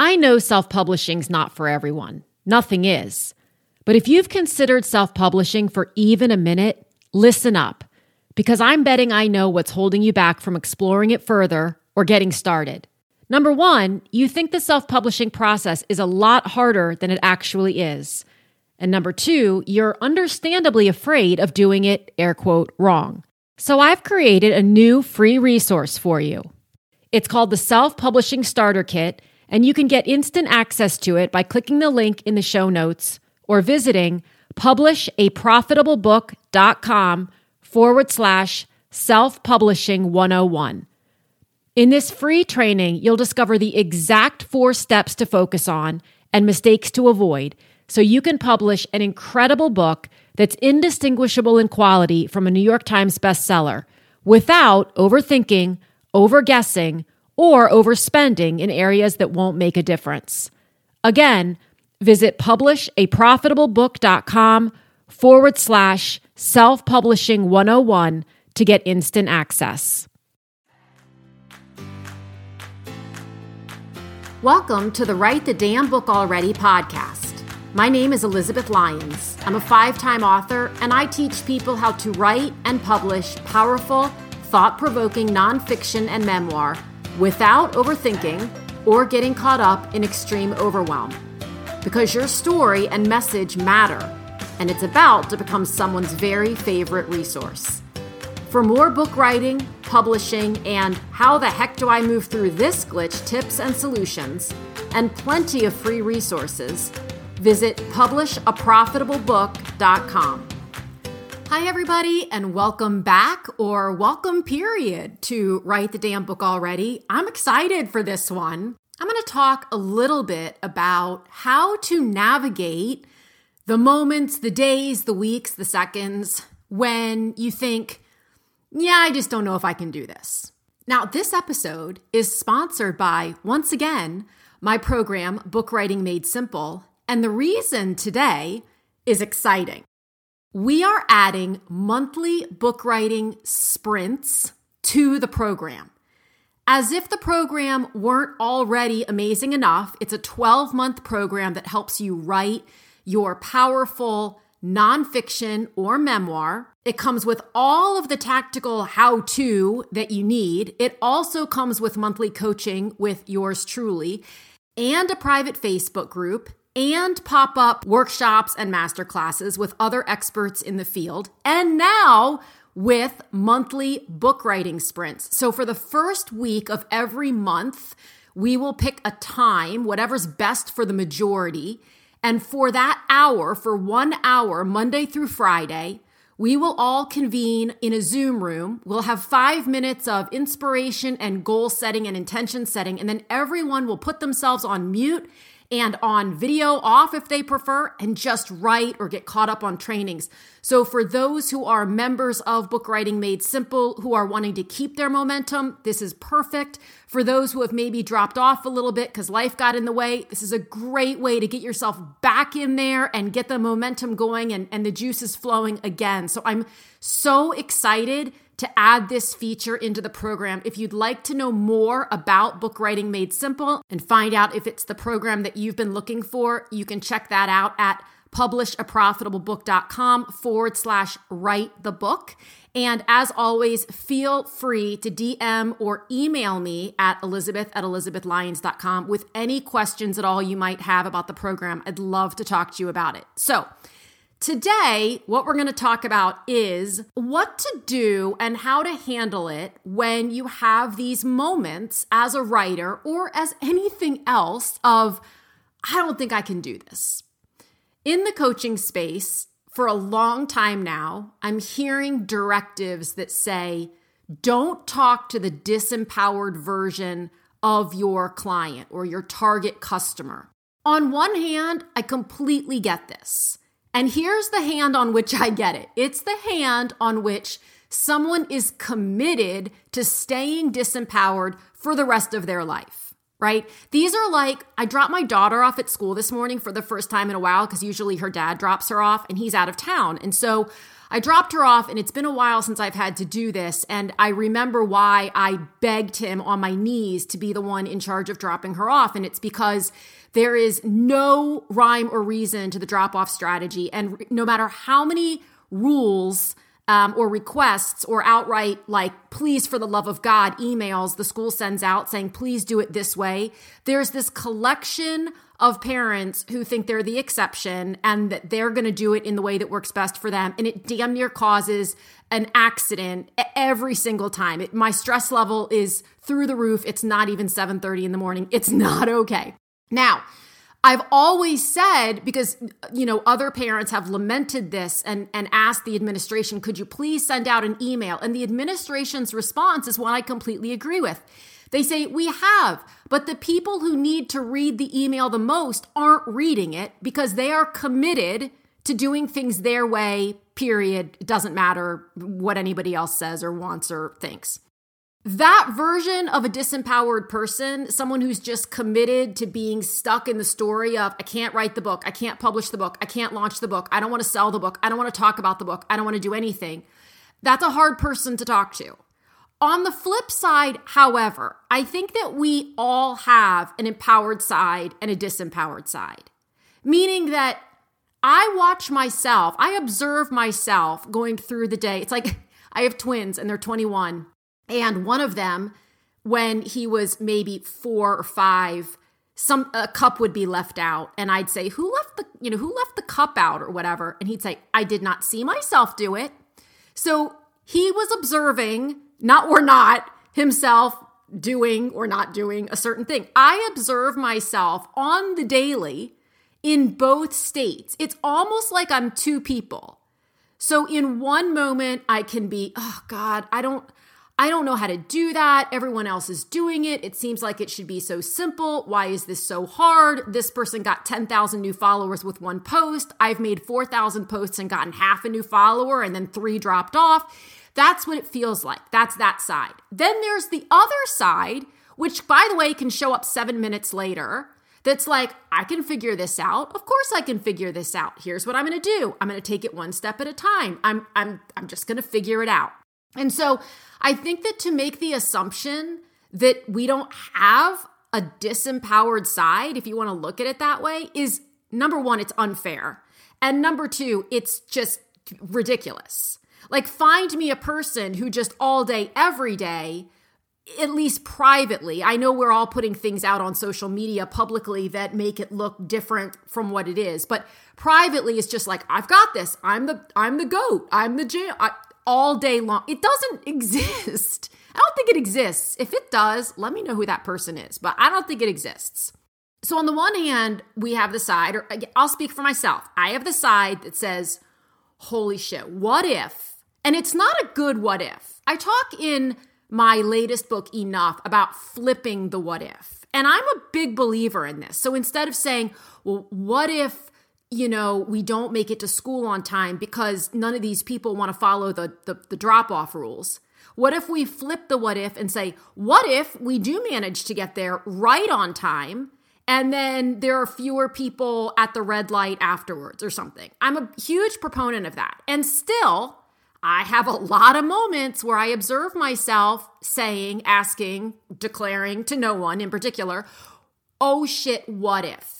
I know self-publishing's not for everyone. Nothing is. But if you've considered self-publishing for even a minute, listen up, because I'm betting I know what's holding you back from exploring it further or getting started. Number one, you think the self-publishing process is a lot harder than it actually is. And number two, you're understandably afraid of doing it, air quote, wrong. So I've created a new free resource for you. It's called the Self-Publishing Starter Kit, and you can get instant access to it by clicking the link in the show notes or visiting publishaprofitablebook.com/self-publishing101. In this free training, you'll discover the exact 4 steps to focus on and mistakes to avoid so you can publish an incredible book that's indistinguishable in quality from a New York Times bestseller without overthinking, overguessing, or overspending in areas that won't make a difference. Again, visit publishaprofitablebook.com/self-publishing101 to get instant access. Welcome to the Write the Damn Book Already podcast. My name is Elizabeth Lyons. I'm a 5-time author, and I teach people how to write and publish powerful, thought-provoking nonfiction and memoir without overthinking or getting caught up in extreme overwhelm. Because your story and message matter, and it's about to become someone's very favorite resource. For more book writing, publishing, and how the heck do I move through this glitch tips and solutions, and plenty of free resources, visit publishaprofitablebook.com. Hi, everybody, and welcome back, or welcome period, to Write the Damn Book Already. I'm excited for this one. I'm going to talk a little bit about how to navigate the moments, the days, the weeks, the seconds when you think, yeah, I just don't know if I can do this. Now, this episode is sponsored by, once again, my program, Book Writing Made Simple, and the reason today is exciting. We are adding monthly book writing sprints to the program. As if the program weren't already amazing enough, it's a 12-month program that helps you write your powerful nonfiction or memoir. It comes with all of the tactical how-to that you need. It also comes with monthly coaching with yours truly and a private Facebook group, and pop-up workshops and masterclasses with other experts in the field, and now with monthly book writing sprints. So for the first week of every month, we will pick a time, whatever's best for the majority, and for that hour, for 1 hour, Monday through Friday, we will all convene in a Zoom room. We'll have 5 minutes of inspiration and goal setting and intention setting, and then everyone will put themselves on mute and on video off if they prefer, and just write or get caught up on trainings. So for those who are members of Book Writing Made Simple, who are wanting to keep their momentum, this is perfect. For those who have maybe dropped off a little bit because life got in the way, this is a great way to get yourself back in there and get the momentum going and the juices flowing again. So I'm so excited to add this feature into the program. If you'd like to know more about Book Writing Made Simple and find out if it's the program that you've been looking for, you can check that out at publishaprofitablebook.com/write-the-book. And as always, feel free to DM or email me at elizabeth@elizabethlyons.com with any questions at all you might have about the program. I'd love to talk to you about it. So today, what we're going to talk about is what to do and how to handle it when you have these moments as a writer or as anything else of, I don't think I can do this. In the coaching space, for a long time now, I'm hearing directives that say, don't talk to the disempowered version of your client or your target customer. On one hand, I completely get this. And here's the hand on which I get it. It's the hand on which someone is committed to staying disempowered for the rest of their life, right? These are like, I dropped my daughter off at school this morning for the first time in a while because usually her dad drops her off and he's out of town. And so I dropped her off, and it's been a while since I've had to do this, and I remember why I begged him on my knees to be the one in charge of dropping her off, and it's because there is no rhyme or reason to the drop-off strategy, and no matter how many rules or requests or outright, like, please, for the love of God, emails the school sends out saying, please do it this way, there's this collection of parents who think they're the exception and that they're going to do it in the way that works best for them. And it damn near causes an accident every single time. My stress level is through the roof. It's not even 7:30 in the morning. It's not okay. Now, I've always said, because, you know, other parents have lamented this and asked the administration, could you please send out an email? And the administration's response is one I completely agree with. They say, we have, but the people who need to read the email the most aren't reading it because they are committed to doing things their way, period. It doesn't matter what anybody else says or wants or thinks. That version of a disempowered person, someone who's just committed to being stuck in the story of, I can't write the book, I can't publish the book, I can't launch the book, I don't want to sell the book, I don't want to talk about the book, I don't want to do anything. That's a hard person to talk to. On the flip side, however, I think that we all have an empowered side and a disempowered side, meaning that I watch myself, I observe myself going through the day. It's like I have twins and they're 21. And one of them, when he was maybe 4 or 5, a cup would be left out. And I'd say, who left the cup out or whatever? And he'd say, I did not see myself do it. So he was observing himself doing or not doing a certain thing. I observe myself on the daily in both states. It's almost like I'm two people. So in one moment I can be, oh God, I don't know how to do that. Everyone else is doing it. It seems like it should be so simple. Why is this so hard? This person got 10,000 new followers with one post. I've made 4,000 posts and gotten half a new follower and then 3 dropped off. That's what it feels like. That's that side. Then there's the other side, which, by the way, can show up 7 minutes later. That's like, I can figure this out. Of course I can figure this out. Here's what I'm going to do. I'm going to take it one step at a time. I'm just going to figure it out. And so I think that to make the assumption that we don't have a disempowered side, if you want to look at it that way, is, number one, it's unfair. And number two, it's just ridiculous. Like, find me a person who just all day, every day, at least privately, I know we're all putting things out on social media publicly that make it look different from what it is, but privately it's just like, I've got this. I'm the GOAT. I'm the jam. All day long. It doesn't exist. I don't think it exists. If it does, let me know who that person is, but I don't think it exists. So on the one hand, we have the side, or I'll speak for myself. I have the side that says, holy shit, what if? And it's not a good what if. I talk in my latest book, Enough, about flipping the what if. And I'm a big believer in this. So instead of saying, well, what if, you know, we don't make it to school on time because none of these people want to follow the drop-off rules. What if we flip the what if and say, what if we do manage to get there right on time and then there are fewer people at the red light afterwards or something? I'm a huge proponent of that. And still, I have a lot of moments where I observe myself saying, asking, declaring to no one in particular, oh shit, what if?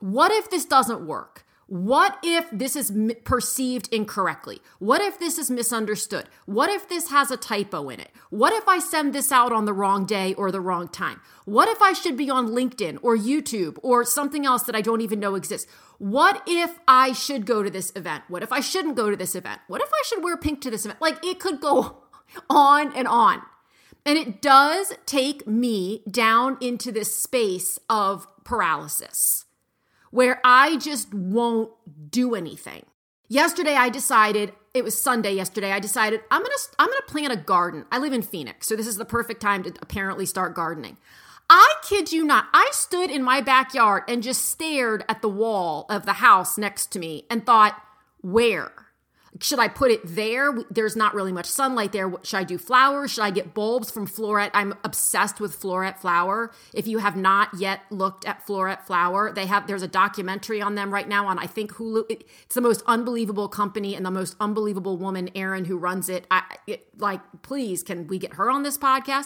What if this doesn't work? What if this is perceived incorrectly? What if this is misunderstood? What if this has a typo in it? What if I send this out on the wrong day or the wrong time? What if I should be on LinkedIn or YouTube or something else that I don't even know exists? What if I should go to this event? What if I shouldn't go to this event? What if I should wear pink to this event? Like, it could go on. And it does take me down into this space of paralysis, where I just won't do anything. It was Sunday yesterday, I decided I'm going to plant a garden. I live in Phoenix, so this is the perfect time to apparently start gardening. I kid you not, I stood in my backyard and just stared at the wall of the house next to me and thought, where? Should I put it there? There's not really much sunlight there. Should I do flowers? Should I get bulbs from Floret? I'm obsessed with Floret flower. If you have not yet looked at Floret flower, there's a documentary on them right now on, I think, Hulu. It's the most unbelievable company and the most unbelievable woman, Erin, who runs it. Please, can we get her on this podcast?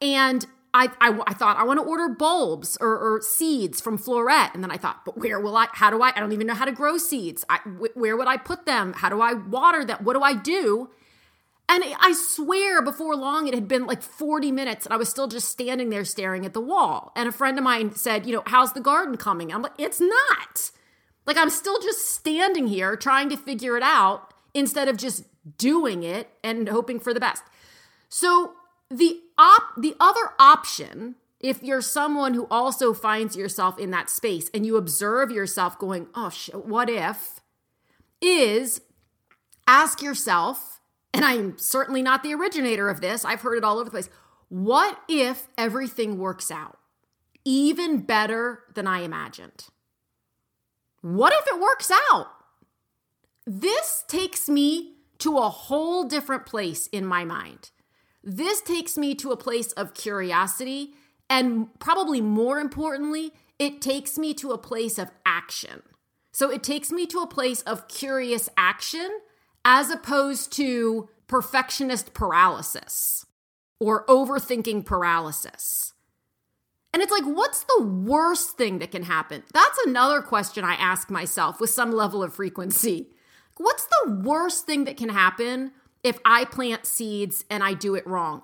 And I thought, I want to order bulbs or seeds from Floret. And then I thought, but where will I, how do I don't even know how to grow seeds. Where would I put them? How do I water them? What do I do? And I swear before long, it had been like 40 minutes and I was still just standing there staring at the wall. And a friend of mine said, how's the garden coming? I'm like, it's not. Like, I'm still just standing here trying to figure it out instead of just doing it and hoping for the best. So the other option, if you're someone who also finds yourself in that space and you observe yourself going, oh, shit, what if, is ask yourself, and I'm certainly not the originator of this, I've heard it all over the place, what if everything works out even better than I imagined? What if it works out? This takes me to a whole different place in my mind. This takes me to a place of curiosity, and probably more importantly, it takes me to a place of action. So it takes me to a place of curious action as opposed to perfectionist paralysis or overthinking paralysis. And it's like, what's the worst thing that can happen? That's another question I ask myself with some level of frequency. What's the worst thing that can happen if I plant seeds and I do it wrong?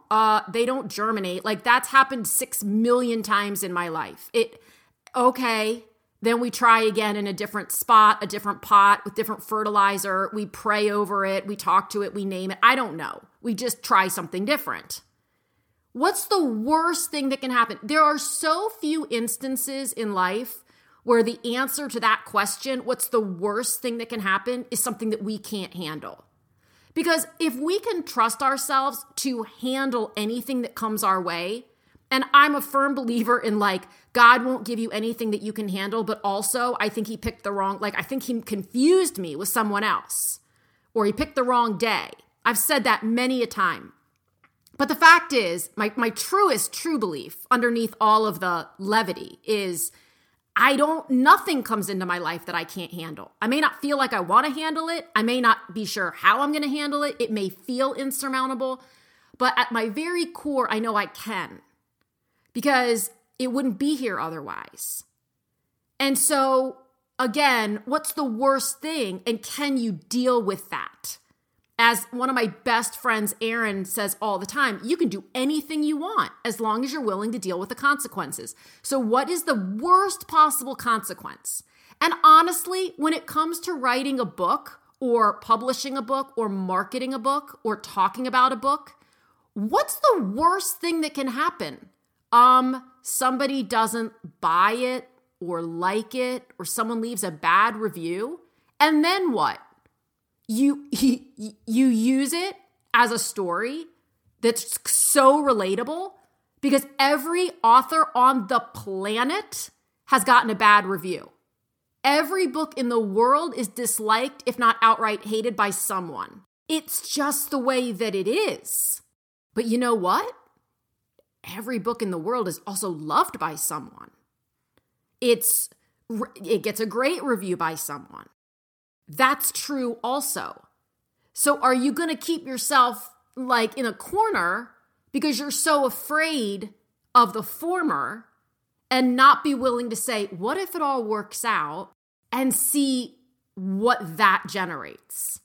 They don't germinate. Like, that's happened 6 million times in my life. Okay, then we try again in a different spot, a different pot with different fertilizer. We pray over it. We talk to it. We name it. I don't know. We just try something different. What's the worst thing that can happen? There are so few instances in life where the answer to that question, what's the worst thing that can happen, is something that we can't handle. Because if we can trust ourselves to handle anything that comes our way, and I'm a firm believer in, like, God won't give you anything that you can handle, but also I think he picked the wrong, like, I think he confused me with someone else, or he picked the wrong day. I've said that many a time. But the fact is, my true belief underneath all of the levity is nothing comes into my life that I can't handle. I may not feel like I want to handle it. I may not be sure how I'm going to handle it. It may feel insurmountable, but at my very core, I know I can, because it wouldn't be here otherwise. And so again, what's the worst thing, and can you deal with that? As one of my best friends, Erin, says all the time, you can do anything you want as long as you're willing to deal with the consequences. So what is the worst possible consequence? And honestly, when it comes to writing a book or publishing a book or marketing a book or talking about a book, what's the worst thing that can happen? Somebody doesn't buy it or like it, or someone leaves a bad review. And then what? You use it as a story that's so relatable, because every author on the planet has gotten a bad review. Every book in the world is disliked, if not outright hated, by someone. It's just the way that it is. But you know what? Every book in the world is also loved by someone. It gets a great review by someone. That's true also. So are you going to keep yourself, like, in a corner because you're so afraid of the former and not be willing to say, what if it all works out, and see what that generates?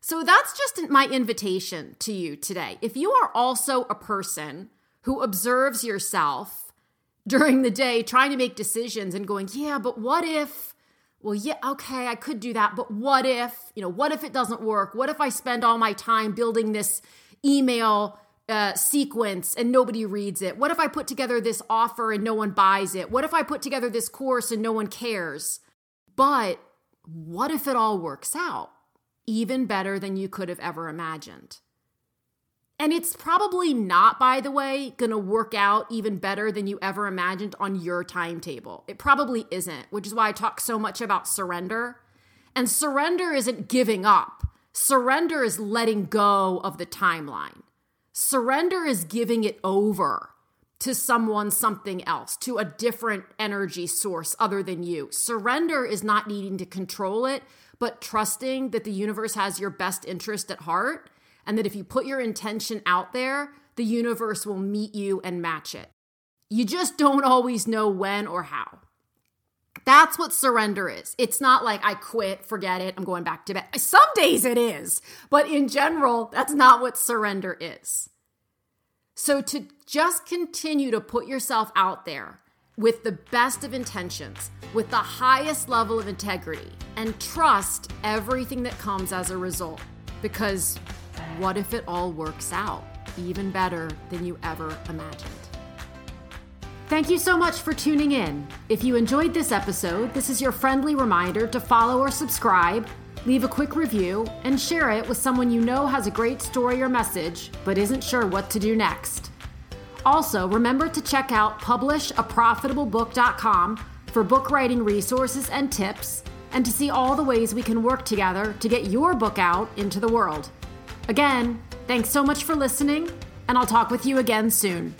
So that's just my invitation to you today. If you are also a person who observes yourself during the day trying to make decisions and going, yeah, but what if? Well, yeah, okay, I could do that, but what if, what if it doesn't work? What if I spend all my time building this email sequence and nobody reads it? What if I put together this offer and no one buys it? What if I put together this course and no one cares? But what if it all works out even better than you could have ever imagined? And it's probably not, by the way, going to work out even better than you ever imagined on your timetable. It probably isn't, which is why I talk so much about surrender And surrender isn't giving up. Surrender is letting go of the timeline. Surrender is giving it over to someone, something else, to a different energy source other than you. Surrender is not needing to control it, but trusting that the universe has your best interest at heart, and that if you put your intention out there, the universe will meet you and match it. You just don't always know when or how. That's what surrender is. It's not like I quit, forget it, I'm going back to bed. Some days it is, but in general, that's not what surrender is. So to just continue to put yourself out there with the best of intentions, with the highest level of integrity, and trust everything that comes as a result. Because what if it all works out even better than you ever imagined? Thank you so much for tuning in. If you enjoyed this episode, this is your friendly reminder to follow or subscribe, leave a quick review, and share it with someone you know has a great story or message, but isn't sure what to do next. Also, remember to check out publishaprofitablebook.com for book writing resources and tips, and to see all the ways we can work together to get your book out into the world. Again, thanks so much for listening, and I'll talk with you again soon.